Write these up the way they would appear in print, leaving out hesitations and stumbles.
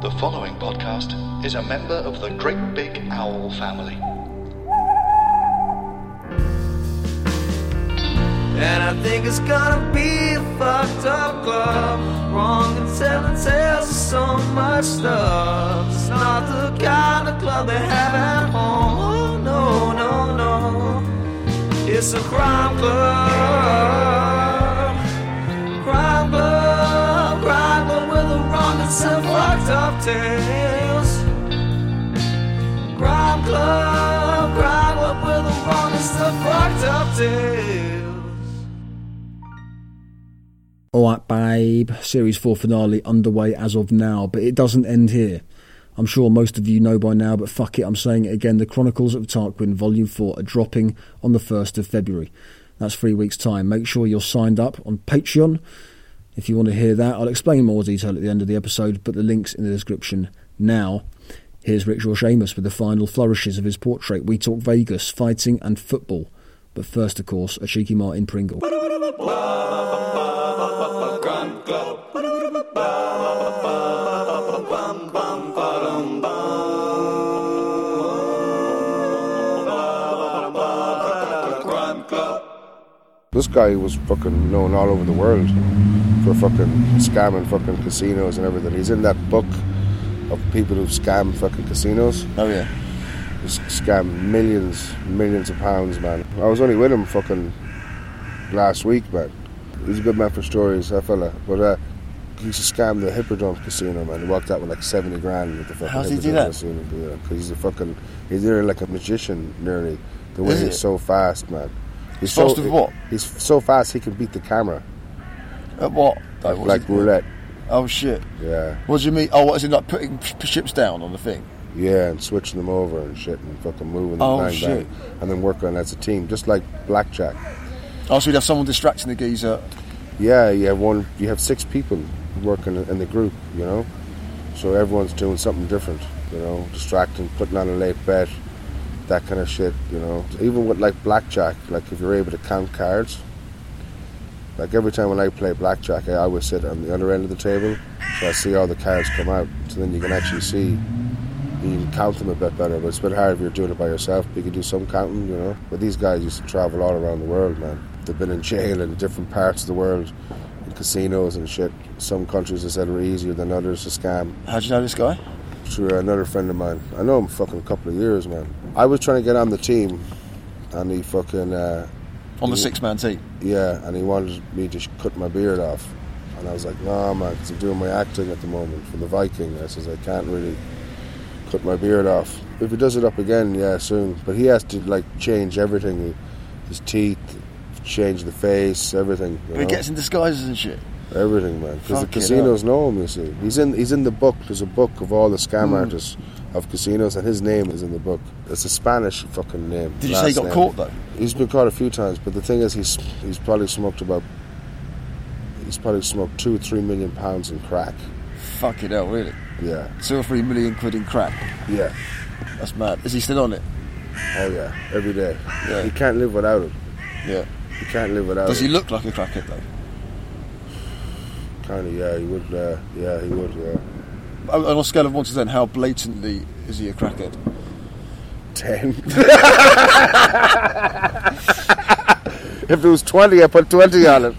The following podcast is a member of the Great Big Owl family. And I think it's gonna be a fucked up club. Wrong and telling tales of so much stuff. It's not the kind of club they have at home. Oh, no, no, no. It's a crime club. Crime club. Crime club with the wrong and some fucked up tales. Crime club. Crime club with the wrong and some fucked up tales. Alright babe, Series 4 finale underway as of now, but it doesn't end here. I'm sure most of you know by now, but fuck it, I'm saying it again. The Chronicles of Tarquin Volume 4 are dropping on the 1st of February. That's 3 weeks' time. Make sure you're signed up on Patreon if you want to hear that. I'll explain more detail at the end of the episode, but the link's in the description now. Here's Richard Sheamus with the final flourishes of his portrait. We talk Vegas, fighting and football. But first, of course, a cheeky Martin Pringle. This guy was fucking known all over the world for fucking scamming fucking casinos and everything. He's in that book of people who scam fucking casinos. Oh, yeah. He scammed millions of pounds, man. I was only with him fucking last week, man. He's a good man for stories, that fella. But he used to scam the Hippodrome Casino, man. He walked out with like 70 grand with the fucking Hippodrome Casino. How does he do that? Casino, because he's a fucking... He's nearly like a magician, nearly. The way he's so fast, man. He's fast with what? He's so fast he can beat the camera. At what? Like roulette. Oh shit. Yeah. What do you mean? Oh, what is it, like putting chips down on the thing? Yeah, and switching them over and shit, and fucking moving them bang, bang, and then working as a team, just like blackjack. Oh, so you'd have someone distracting the geezer. Yeah, you have one. You have six people working in the group, you know. So everyone's doing something different, you know, distracting, putting on a late bet. That kind of shit, you know. Even with like blackjack, like if you're able to count cards, like every time when I play blackjack, I always sit on the other end of the table, so I see all the cards come out. So then you can actually see, you can count them a bit better. But it's a bit hard if you're doing it by yourself. But you can do some counting, you know. But these guys used to travel all around the world, man. They've been in jail in different parts of the world, in casinos and shit. Some countries, they said, were easier than others to scam. How'd you know this guy? Through another friend of mine. I know him fucking a couple of years, man. I was trying to get on the team, and he fucking... on the six-man team? Yeah, and he wanted me to cut my beard off. And I was like, nah, man, because I'm doing my acting at the moment for the Viking. I says, I can't really cut my beard off. If he does it up again, yeah, soon. But he has to, like, change everything. His teeth, change the face, everything. But he gets in disguises and shit? Everything, man. Because the casinos know him, you see. He's in the book. There's a book of all the scam artists of casinos, and his name is in the book. It's a Spanish fucking name. Did you say he got caught, though? He's been caught a few times, but the thing is, he's probably smoked about... He's probably smoked £2 or £3 million in crack. Fucking hell, really? Yeah. £2 or £3 million in crack? Yeah. That's mad. Is he still on it? Oh, yeah. Every day. Yeah. He can't live without it. Yeah. He can't live without it. Does he look like a crackhead, though? Kind of, yeah, he would, yeah. On a scale of 1 to 10, how blatantly is he a crackhead? 10. If it was 20, I put 20 on him.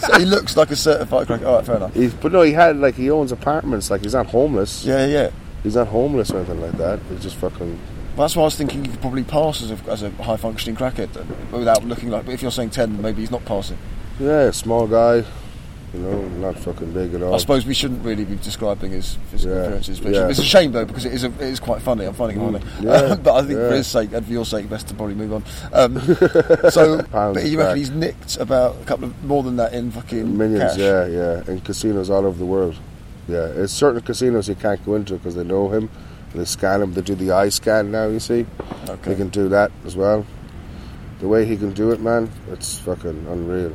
So he looks like a certified crack. Alright, fair enough. He owns apartments. Like, he's not homeless. Yeah. He's not homeless or anything like that. He's just fucking... Well, that's why I was thinking he could probably pass as a high-functioning crackhead, without looking like... But if you're saying 10, maybe he's not passing. Yeah, small guy, you know, not fucking big at all. I suppose we shouldn't really be describing his physical appearances. But it's a shame, though, because it is quite funny. I'm finding it funny. Yeah, but I think for his sake, and for your sake, best to probably move on. But you reckon he's nicked about a couple of... More than that in fucking millions, cash. Yeah, in casinos all over the world. Yeah, it's certain casinos he can't go into because they know him. They scan him. They do the eye scan now, you see. Okay. They can do that as well. The way he can do it, man, it's fucking unreal.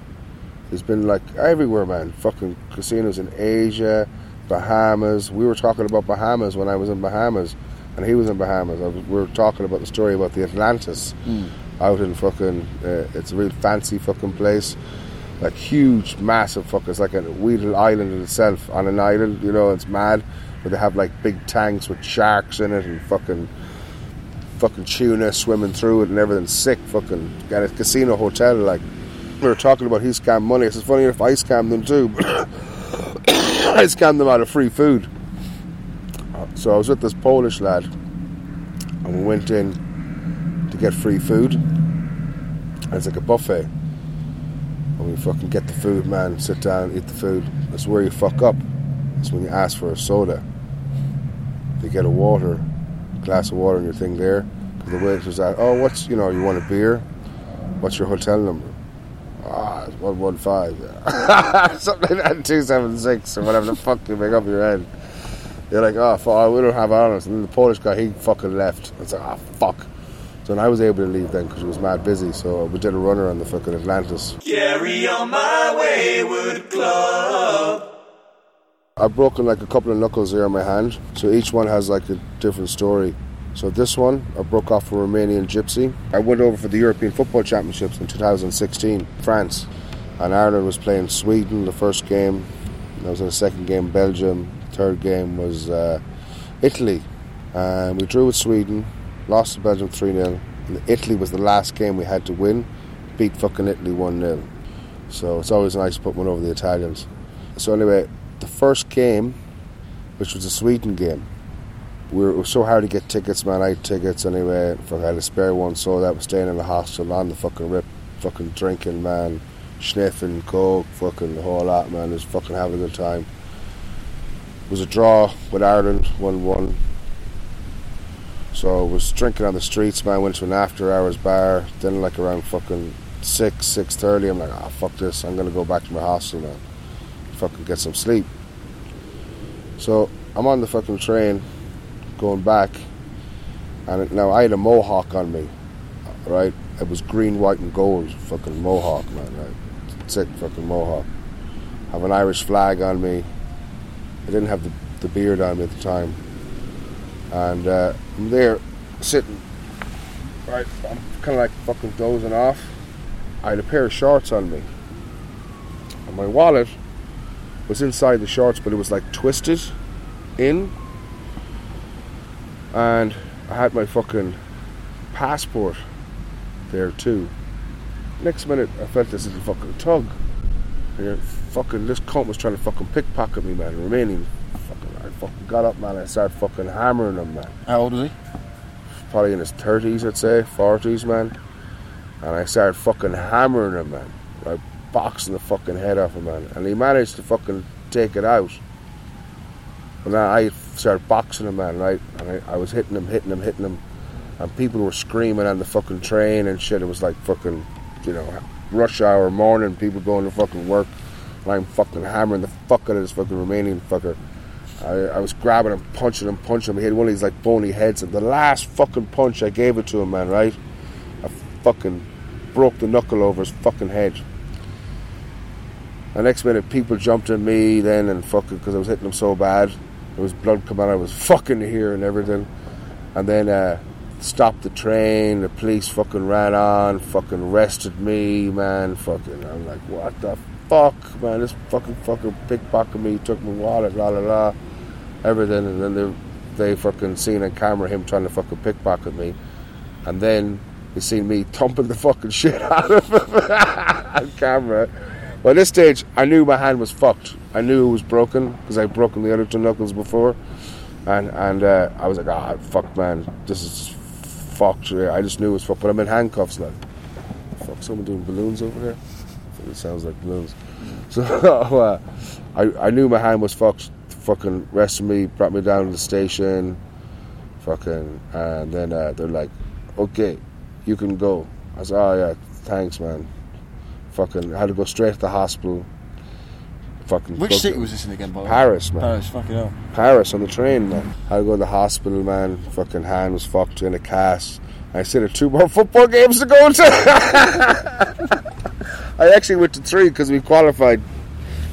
He's been, like, everywhere, man. Fucking casinos in Asia, Bahamas. We were talking about Bahamas when I was in Bahamas, and he was in Bahamas. We were talking about the story about the Atlantis out in fucking... it's a real fancy fucking place. Like, huge, massive fucking... It's like a wee little island in itself on an island, you know, it's mad. But they have, like, big tanks with sharks in it and fucking tuna swimming through it and everything sick. Fucking got a casino hotel. Like, we were talking about he scammed money. It's funny enough, I scammed them too. I scammed them out of free food. So I was with this Polish lad, and we went in to get free food. And it's like a buffet, and we fucking get the food, man. Sit down, eat the food. That's where you fuck up. It's when you ask for a soda. They get a glass of water in your thing there. The waitress out, you want a beer? What's your hotel number? It's 115. Something like that, 276 or whatever the fuck you make up your head. You're like, fuck, we don't have honors. And then the Polish guy, he fucking left. I was like, fuck. So I was able to leave then because it was mad busy. So we did a runner on the fucking Atlantis. Carry on my wayward club. I've broken like a couple of knuckles there in my hand, so each one has like a different story. So this one, I broke off a Romanian gypsy. I went over for the European Football Championships in 2016, France, and Ireland was playing Sweden the first game. I was in the second game, Belgium. Third game was Italy, and we drew with Sweden, lost to Belgium 3-0, and Italy was the last game we had to win, beat fucking Italy 1-0. So it's always nice to put one over the Italians. So anyway, the first game, which was a Sweden game, it was so hard to get tickets, man. I had tickets anyway. I had a spare one, so that was staying in the hostel on the fucking rip, fucking drinking, man, sniffing coke, fucking the whole lot, man. Just fucking having a good time. It was a draw with Ireland, 1-1. So I was drinking on the streets, man. Went to an after-hours bar. Then, like around fucking 6:30, I'm like, fuck this. I'm gonna go back to my hostel now. Fucking get some sleep. So I'm on the fucking train going back, and now I had a mohawk on me, right? It was green, white and gold fucking mohawk, man, right? Sick fucking mohawk. I have an Irish flag on me. I didn't have the beard on me at the time. And I'm there sitting, right? I'm kind of like fucking dozing off. I had a pair of shorts on me, and my wallet was inside the shorts, but it was like twisted in, and I had my fucking passport there too. Next minute I felt this little fucking tug, and fucking this cunt was trying to fucking pickpocket me, man. Romanian fucking, I fucking got up, man, I started fucking hammering him, man. How old is he? Probably in his 30s, I'd say 40s, man. And I started fucking hammering him, man. Right? Boxing the fucking head off him, man, and he managed to fucking take it out. And then I started boxing him, man, right? And I was hitting him, and people were screaming on the fucking train and shit. It was like fucking, you know, rush hour morning, people going to fucking work, and I'm fucking hammering the fuck out of this fucking Romanian fucker. I was grabbing him, punching him. He had one of these like bony heads, and the last fucking punch I gave it to him, man, right? I fucking broke the knuckle over his fucking head. The next minute, people jumped at me then, and fucking, because I was hitting them so bad, there was blood coming out. I was fucking here and everything. And then stopped the train. The police fucking ran on, fucking arrested me, man. Fucking, I'm like, what the fuck, man? This fucking pickpocket me, took my wallet, la la la, everything. And then they fucking seen on camera him trying to fucking pickpocket me. And then You've seen me thumping the fucking shit out of him on camera. By this stage, I knew my hand was fucked. I knew it was broken because I'd broken the other two knuckles before. And I was like, fuck, man. This is fucked. I just knew it was fucked. But I'm in handcuffs now. Fuck, someone doing balloons over there? It sounds like balloons. So I knew my hand was fucked. Fucking arrested me, brought me down to the station. And then they're like, okay, you can go. I said, yeah, thanks, man. I had to go straight to the hospital. Which city was this in again, by the way? Paris, man. Paris, fucking hell. Paris, on the train, man. I had to go to the hospital, man. Fucking hand was fucked in a cast. I said there are two more football games to go to. I actually went to three because we qualified.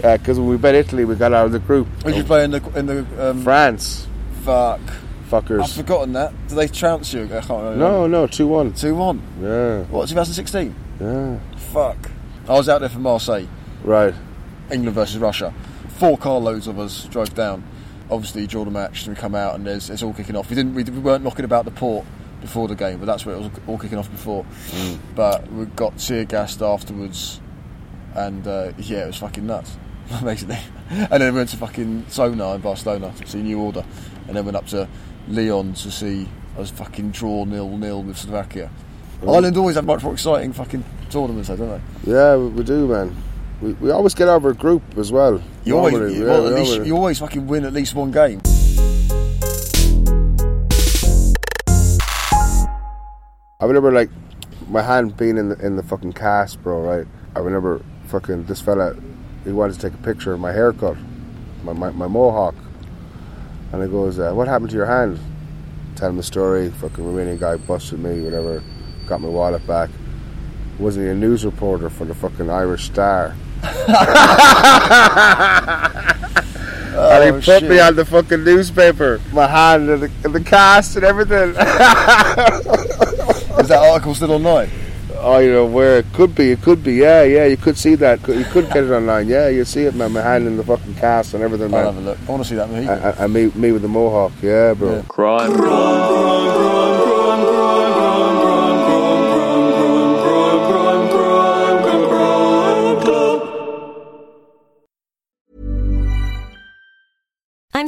Because when we beat Italy, we got out of the group. Did you play in the France? Fuck. Fuckers. I've forgotten that. Did they trounce you? I can't remember. No, 2-1. 2-1? Yeah. What, 2016? Yeah. Fuck. I was out there for Marseille. Right. England versus Russia. 4 carloads of us drove down. Obviously, you draw the match and we come out and it's all kicking off. We weren't knocking about the port before the game, but that's where it was all kicking off before. Mm. But we got tear gassed afterwards and it was fucking nuts. Basically. And then we went to fucking Sonar in Barcelona to see New Order. And then went up to Lyon to see us fucking draw 0-0 with Slovakia. Mm. Ireland always have much more exciting fucking tournaments, though, don't they? Yeah, we do, man. We always get out of our group as well. You always fucking win at least one game. I remember, like, my hand being in the fucking cast, bro, right? I remember fucking this fella, he wanted to take a picture of my haircut, my mohawk. And he goes, what happened to your hand? Tell him the story. Fucking Romanian guy busted me, whatever. Got my wallet back. Was he a news reporter for the fucking Irish Star? And he put me on the fucking newspaper. My hand in the cast and everything. Is that article still online? Oh, you know, where it could be, yeah, you could see that. You could get it online, yeah, you see it, man. My hand in the fucking cast and everything, man. I'll have a look. I want to see that movie. And me with the mohawk, yeah, bro. Yeah. Crime. I'm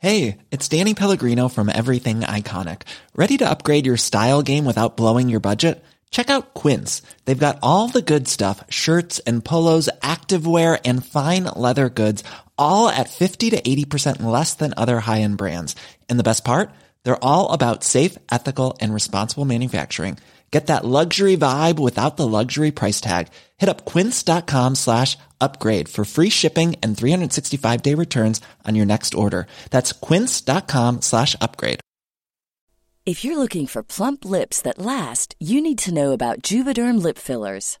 Hey, it's Danny Pellegrino from Everything Iconic. Ready to upgrade your style game without blowing your budget? Check out Quince. They've got all the good stuff, shirts and polos, activewear, and fine leather goods, all at 50 to 80% less than other high-end brands. And the best part? They're all about safe, ethical, and responsible manufacturing. Get that luxury vibe without the luxury price tag. Hit up quince.com/upgrade for free shipping and 365-day returns on your next order. That's quince.com/upgrade. If you're looking for plump lips that last, you need to know about Juvederm lip fillers.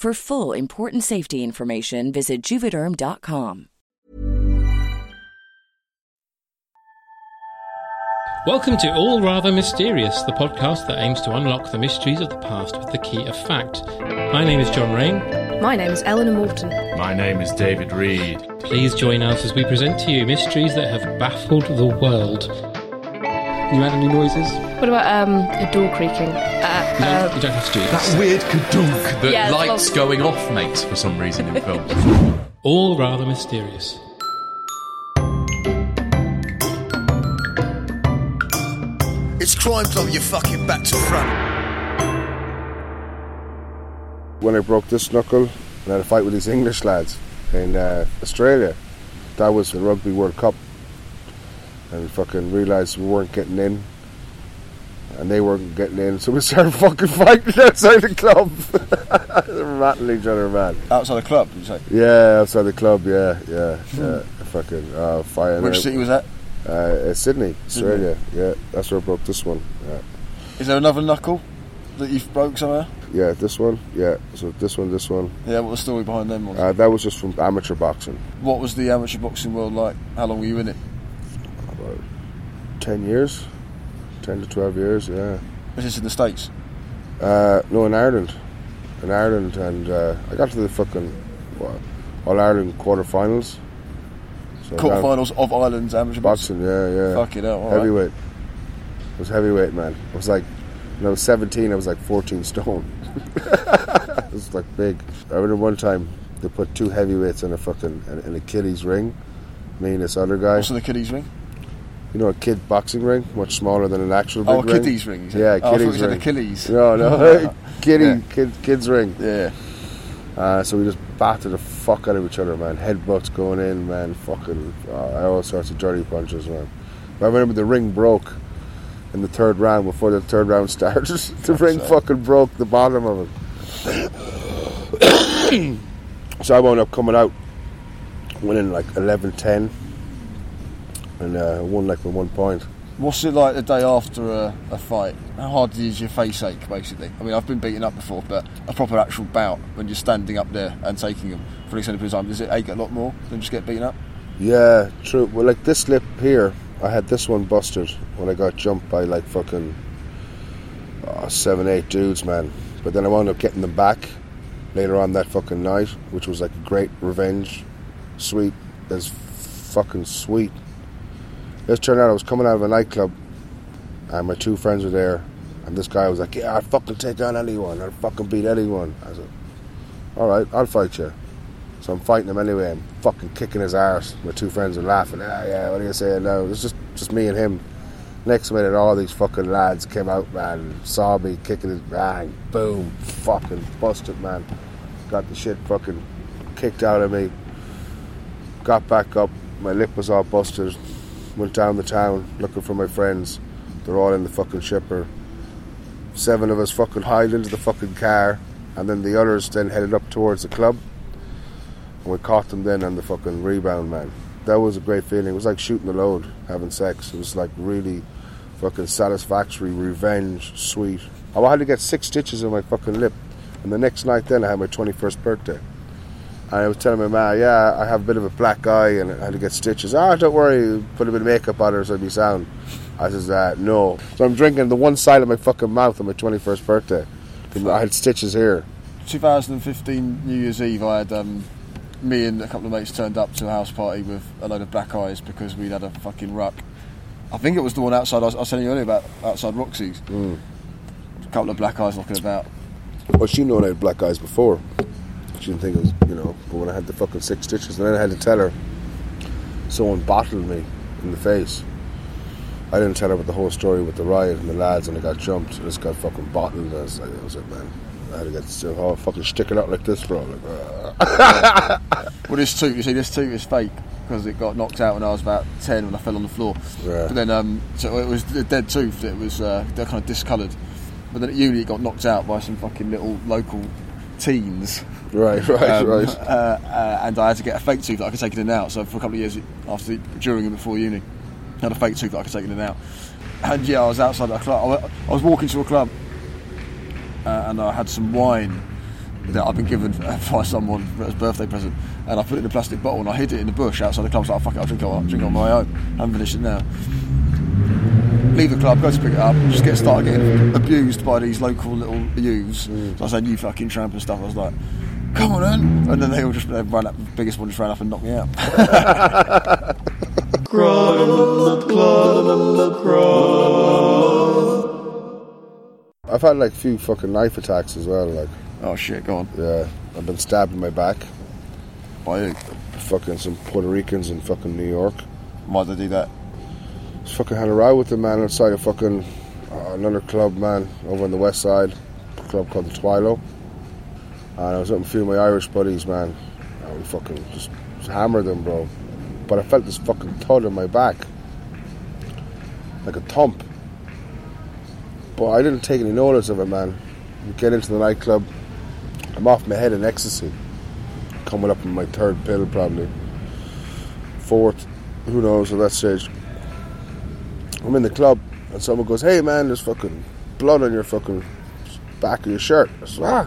For full, important safety information, visit Juvederm.com. Welcome to All Rather Mysterious, the podcast that aims to unlock the mysteries of the past with the key of fact. My name is John Rain. My name is Eleanor Morton. My name is David Reed. Please join us as we present to you mysteries that have baffled the world. You had any noises? What about a door creaking? No, you don't have to do this. That weird kadook that lights going off makes for some reason in films. All Rather Mysterious. It's Crime Club, you fucking back to front. When I broke this knuckle, I had a fight with these English lads in Australia. That was the Rugby World Cup. And we fucking realised we weren't getting in. And they weren't getting in, so we started fucking fighting outside the club. Rattling each other, man. Outside the club, did you say? Yeah, outside the club, yeah. Fucking firing. Which city was that? Sydney, Australia. Yeah, that's where I broke this one. Yeah. Is there another knuckle that you've broke somewhere? Yeah, this one. Yeah, so this one. Yeah, what was the story behind them? That was just from amateur boxing. What was the amateur boxing world like? How long were you in it? About 10 years, 10 to 12 years. Yeah. Was this in the States? No, in Ireland. In Ireland, and I got to the fucking All Ireland quarterfinals. So quarterfinals of Ireland's amateur boxing. Yeah. Fucking hell, all heavyweight. Right. It was heavyweight, man. It was like, when I was 17, I was like 14 stone. It was like big. I remember one time they put two heavyweights in a kiddies ring. Me and this other guy. What's in the kiddies ring? You know, a kid boxing ring, much smaller than an actual big ring. Oh, a kiddies ring. Yeah, a kiddies ring. Achilles. No. Kids ring. Yeah. So we just battered the fuck out of each other, man. Headbutts going in, man. Fucking all sorts of dirty punches, man. But I remember the ring broke in the third round. Before the third round started, the ring fucking broke the bottom of it. So I wound up coming out, winning like 11-10, and won like with 1 point. What's it like the day after a fight? How hard does your face ache, basically? I mean, I've been beaten up before, but a proper actual bout when you're standing up there and taking them for an extended period of time, does it ache a lot more than just get beaten up? Yeah, true. Well, like this lip here, I had this one busted when I got jumped by like fucking 7-8 dudes, man. But then I wound up getting them back later on that fucking night, which was like a great revenge. Sweet as fucking sweet. It turned out I was coming out of a nightclub and my two friends were there, and this guy was like, yeah, I'll fucking take on anyone, I'll fucking beat anyone. I said, alright, I'll fight you. So I'm fighting him anyway, I'm fucking kicking his arse. My two friends are laughing, yeah, what are you saying now? It's just me and him. Next minute all these fucking lads came out, man, saw me kicking his bang, boom, fucking busted, man. Got the shit fucking kicked out of me. Got back up, my lip was all busted. Went down the town looking for my friends. They're all in the fucking shipper. 7 of us fucking hied into the fucking car, and then the others then headed up towards the club. And we caught them then on the fucking rebound, man. That was a great feeling. It was like shooting the load, having sex. It was like really fucking satisfactory, revenge, sweet. I had to get 6 stitches in my fucking lip. And the next night then I had my 21st birthday. And I was telling my ma, yeah, I have a bit of a black eye and I had to get stitches. Don't worry, put a bit of makeup on her so I'd be sound. I says, no. So I'm drinking the one side of my fucking mouth on my 21st birthday. I had stitches here. 2015 New Year's Eve, I had me and a couple of mates turned up to a house party with a load of black eyes because we'd had a fucking ruck. I think it was the one outside, I was telling you earlier about, outside Roxy's. Mm. A couple of black eyes knocking about. Well, she known I had black eyes before. She didn't think it was, but when I had the fucking 6 stitches, and then I had to tell her someone bottled me in the face. I didn't tell her about the whole story with the riot and the lads, and I got jumped, and this got fucking bottled, and I was like, that was it, man. I had to get fucking sticking out like this, bro. Like, Well, this tooth is fake, because it got knocked out when I was about 10 when I fell on the floor. Yeah. But then, so it was a dead tooth that was kind of discoloured. But then at uni, it got knocked out by some fucking little local teens. Right. And I had to get a fake tooth that I could take in and out. So for a couple of years during and before uni, I had a fake tooth that I could take in and out. And yeah, I was outside that club. I was walking to a club, and I had some wine that I'd been given by someone as a birthday present, and I put it in a plastic bottle and I hid it in the bush outside the club. I was like, fuck it, I'll drink it on my own. I haven't finished it now. leave the club, go to pick it up, just get started getting abused by these local little youths. So I said, you fucking tramp and stuff. I was like, come on then. And then they all just ran up, the biggest one just ran up and knocked me out. I've had like a few fucking knife attacks as well. Like, oh shit, go on. Yeah, I've been stabbed in my back by fucking some Puerto Ricans in fucking New York. Why'd they do that? Just fucking had a row with the man outside a fucking another club, man, over on the west side, a club called the Twilo. And I was up with a few of my Irish buddies, man, and we fucking just hammered them, bro. But I felt this fucking thud in my back, like a thump. But I didn't take any notice of it, man. We get into the nightclub, I'm off my head in ecstasy, coming up on my third pill, probably fourth, who knows at that stage. I'm in the club and someone goes, hey man, there's fucking blood on your fucking back of your shirt. I said, ah,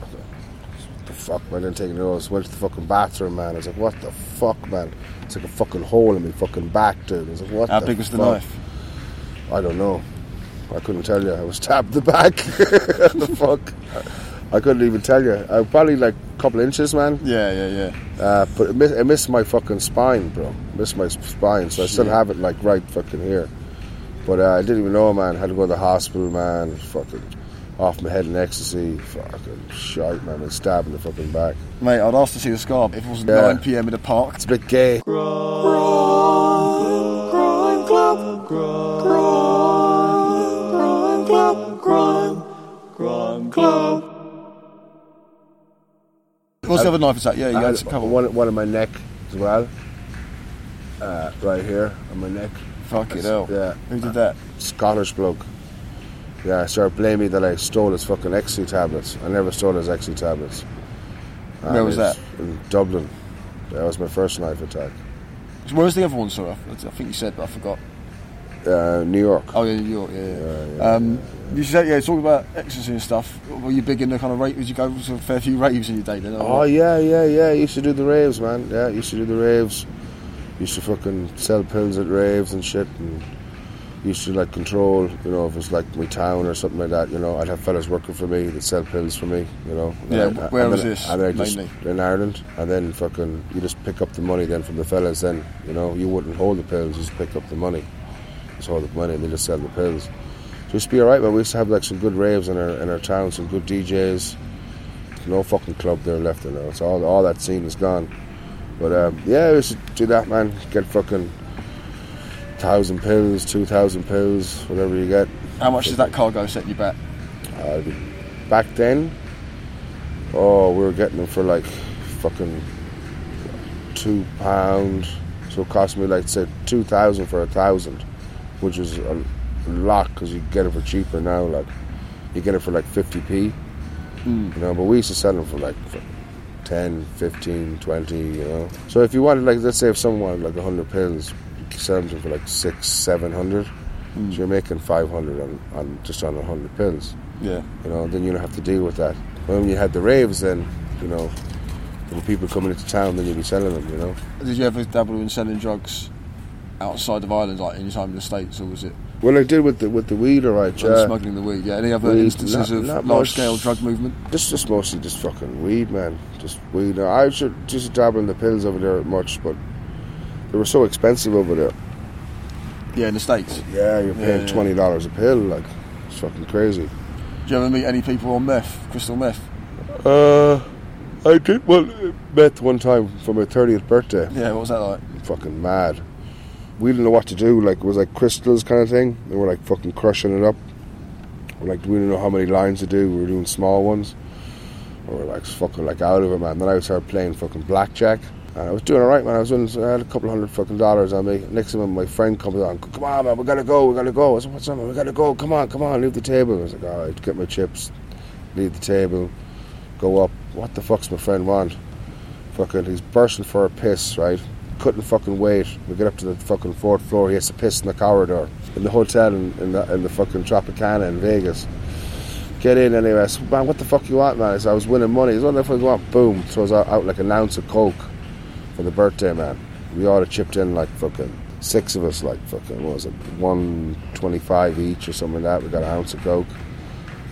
what the fuck, man? I didn't take any notice. Went to the fucking bathroom, man. I was like, what the fuck, man? It's like a fucking hole in my fucking back, dude. I was like, what the fuck? How big was the knife? I don't know, I couldn't tell you. I was stabbed in the back. What the fuck? I couldn't even tell you. Probably like a couple inches, man. Yeah. But it missed my fucking spine, bro. It missed my spine, so shit. I still have it like right fucking here. But I didn't even know, man. I had to go to the hospital, man. Fucking off my head in ecstasy. Fucking shite, man. I was stabbed in the fucking back. Mate, I'd ask to see the scar if it wasn't 9pm in the park. It's a bit gay. Grime Club. Grime Club. Grime Club. What's the other knife attack? Yeah, you had to cover one in my neck as well, right here on my neck. Fuck it out. Yeah. Who did that? Scottish bloke. Yeah, started blaming me that I stole his fucking XC tablets. I never stole his XC tablets. Where was that? In Dublin. That was my first knife attack. Where was the other one, sir? I think you said, but I forgot. New York. Oh yeah, New York. Yeah. You said, yeah, talk about ecstasy and stuff. Were you big in the kind of rave? Did you go to a fair few raves in your day then? Oh yeah. I used to do the raves, man. Yeah, used to do the raves. Used to fucking sell pills at raves and shit, and used to like control. You know, if it was like my town or something like that, you know, I'd have fellas working for me that sell pills for me. You know. Yeah. Where was this mainly? In Ireland, and then fucking you just pick up the money then from the fellas. Then you know you wouldn't hold the pills, you just pick up the money. All the money and they just sell the pills. So it used to be alright, man. We used to have like some good raves in our town, some good DJs. No fucking club there left in there. It's all that scene is gone. But yeah, we used to do that, man. Get fucking 1,000 pills, 2,000 pills, whatever you get. How much does that cargo set you back? Back then, we were getting them for like fucking £2. So it cost me like say 2,000 for 1,000. Which was a lot because you get it for cheaper now. Like you get it for like 50p, you know. But we used to sell them for like 10, 15, 20, you know. So if you wanted, like, let's say if someone wanted like 100 pills, you could sell them for like 600-700. So you're making 500 on just on 100 pills. Yeah. You know, then you don't have to deal with that. But when you had the raves, then you know, when people coming into town, then you'd be selling them. You know. Did you ever dabble in selling drugs outside of Ireland, like any time in the States, or was it? Well, I did with the weed, alright, yeah. Smuggling the weed, yeah. Any other instances of large-scale drug movement? Just mostly just fucking weed, man. Just weed. I should just dabble in the pills over there much, but they were so expensive over there. Yeah, in the States? Yeah, you're paying $20 a pill, like, it's fucking crazy. Do you ever meet any people on meth, crystal meth? I did, well, meth one time for my 30th birthday. Yeah, what was that like? Fucking mad. We didn't know what to do, like, it was like crystals kind of thing. They were like fucking crushing it up. We're like, we didn't know how many lines to do. We were doing small ones. We were like fucking like out of it, man. Then I started playing fucking blackjack, and I was doing alright, man. I had a couple hundred fucking dollars on me. Next thing my friend comes on, come on, man, we gotta go. I said, what's up, man? We gotta go, come on, leave the table. I was like, alright, get my chips, leave the table, go up. What the fuck's my friend want? Fucking, he's bursting for a piss, right? Couldn't fucking wait. We get up to the fucking fourth floor. He has to piss in the corridor in the hotel in the fucking Tropicana in Vegas. Get in anyway. I said, man, what the fuck you want, man? I said, I was winning money. He said, what the fuck you want? Boom. Throws out like an ounce of coke for the birthday, man. We all had chipped in like fucking six of us, like fucking, what was it, $1.25 each or something like that. We got an ounce of coke.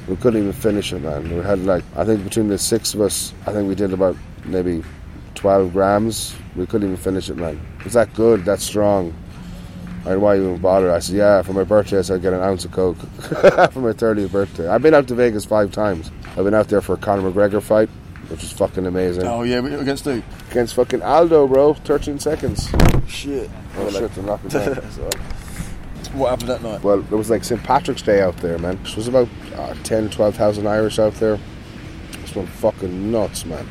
We couldn't even finish it, man. We had like, I think between the six of us, I think we did about maybe 12 grams. We couldn't even finish it, man. It's that good, that strong. I mean, why even bother? I said, yeah, for my birthday, I said, I'd get an ounce of coke for my 30th birthday. I've been out to Vegas 5 times. I've been out there for a Conor McGregor fight, which is fucking amazing. Oh, yeah, against who? Against fucking Aldo, bro. 13 seconds. Shit. Oh, well, shit, to knock it down. So. What happened that night? Well, it was like St. Patrick's Day out there, man. There was about 10,000, 12,000 Irish out there. This went fucking nuts, man.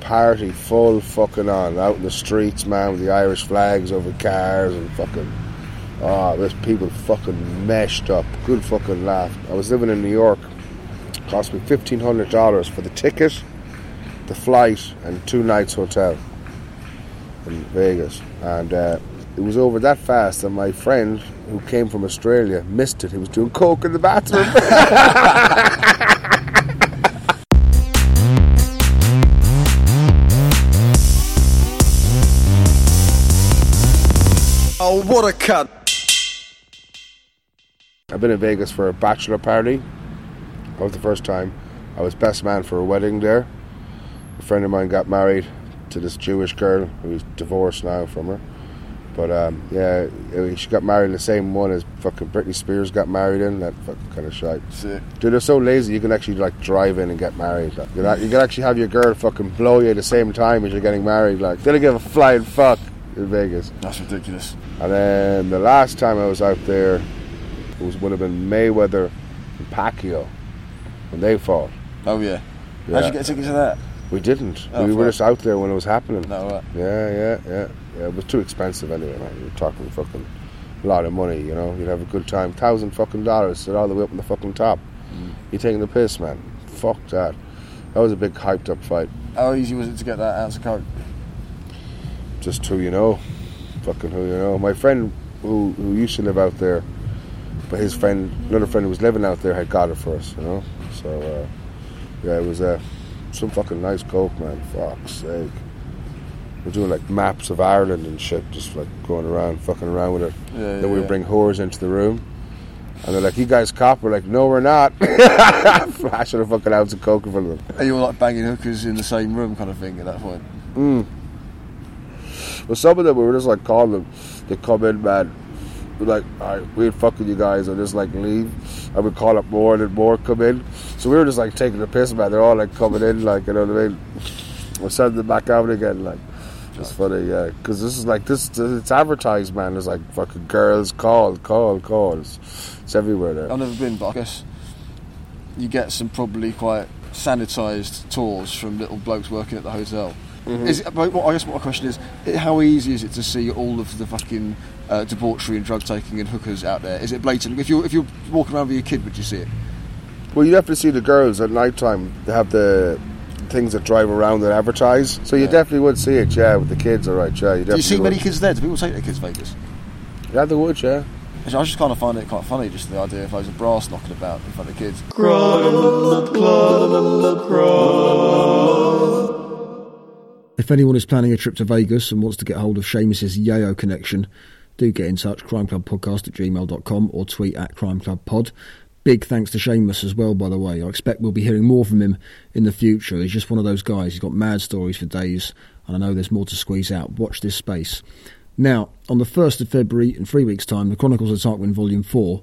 Party full fucking on. Out in the streets, man, with the Irish flags over cars and fucking... Oh, there's people fucking meshed up. Good fucking laugh. I was living in New York. It cost me $1,500 for the ticket, the flight, and 2 nights hotel in Vegas. And it was over that fast, and my friend who came from Australia missed it. He was doing coke in the bathroom. Oh, what a cut. I've been in Vegas for a bachelor party. That was the first time. I was best man for a wedding there. A friend of mine got married to this Jewish girl who's divorced now from her. But, yeah, she got married in the same one as fucking Britney Spears got married in. That fucking kind of shite. Sick. Dude, they're so lazy, you can actually, like, drive in and get married. Like, you can actually have your girl fucking blow you at the same time as you're getting married. Like, they don't give a flying fuck in Vegas. That's ridiculous. And then the last time I was out there, it would have been Mayweather and Pacquiao when they fought. Oh, yeah. How'd you get tickets to that? We didn't. Oh, we were just out there when it was happening. No, right. Yeah. It was too expensive anyway, man. You're talking fucking a lot of money, you know. You'd have a good time. $1,000 sit all the way up on the fucking top. Mm. You're taking the piss, man. Fuck that. That was a big hyped up fight. How easy was it to get that ounce of coke? Just who you know. Fucking who you know. My friend who used to live out there, but his friend, another friend who was living out there, had got it for us, you know. So, yeah, it was... some fucking nice coke, man. Fuck's sake. We're doing like maps of Ireland and shit, just like going around, fucking around with it. Yeah, then we bring whores into the room, and they're like, "You guys cop?" We're like, "No, we're not." Flashing a fucking ounce of coke in front of them. Are you all like banging hookers in the same room, kind of thing, at that point? Mm. Well, some of them we were just like calling them. They come in, man. We're like, all right, we're fucking you guys, and just like leave. And we call up more and more come in. So we were just like taking the piss, man. They're all like coming in, like, you know what I mean? We're sending them back out again, like. It's funny, yeah. Because this is like, it's advertised, man. There's like fucking girls, call. It's everywhere there. I've never been, but I guess you get some probably quite sanitized tours from little blokes working at the hotel. Mm-hmm. I guess my question is, how easy is it to see all of the fucking debauchery and drug taking and hookers out there? Is it blatant? If you're walking around with your kid, would you see it? Well, you definitely see the girls at night time. They have the things that drive around that advertise, so you definitely would see it. Yeah, with the kids, all right. Yeah, you definitely. Do you see many kids there? Do people take their kids to Vegas? Yeah, they would. Yeah. I just kind of find it quite funny, just the idea of loads of brass knocking about in front of kids. If anyone is planning a trip to Vegas and wants to get hold of Seamus' yayo connection, do get in touch, crimeclubpodcast@gmail.com or tweet @crimeclubpod. Big thanks to Seamus as well, by the way. I expect we'll be hearing more from him in the future. He's just one of those guys. He's got mad stories for days, and I know there's more to squeeze out. Watch this space. Now, on the 1st of February, in 3 weeks' time, the Chronicles of Tarquin Volume 4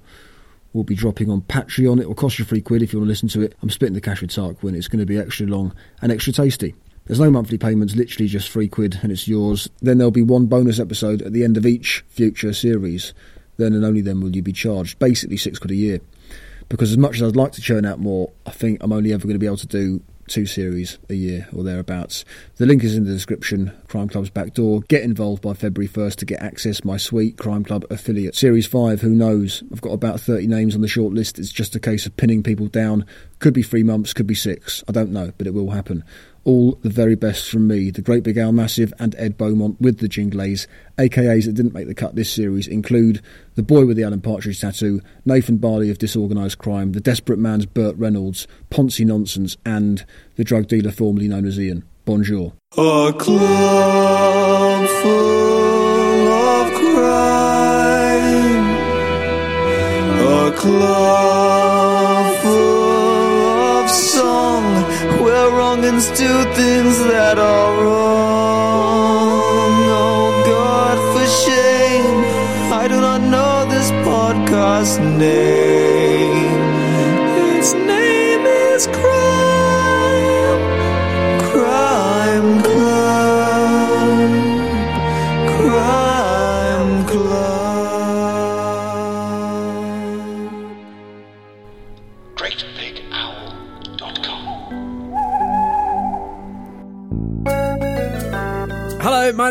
will be dropping on Patreon. It will cost you £3 if you want to listen to it. I'm splitting the cash with Tarquin. It's going to be extra long and extra tasty. There's no monthly payments, literally just £3, and it's yours. Then there'll be one bonus episode at the end of each future series. Then and only then will you be charged, basically £6 a year. Because as much as I'd like to churn out more, I think I'm only ever going to be able to do 2 series a year or thereabouts. The link is in the description, Crime Club's back door. Get involved by February 1st to get access, my sweet Crime Club affiliate. Series 5, who knows? I've got about 30 names on the short list. It's just a case of pinning people down. Could be 3 months, could be 6. I don't know, but it will happen. All the very best from me, the Great Big Owl Massive and Ed Beaumont with the Jinglays. AKAs that didn't make the cut this series include the boy with the Alan Partridge tattoo, Nathan Barley of Disorganised Crime, the Desperate Man's Burt Reynolds, Ponzi Nonsense, and the drug dealer formerly known as Ian. Bonjour. A club full of crime. podcast name. Its name is Crime Club. GreatBigOwl.com. Hello, my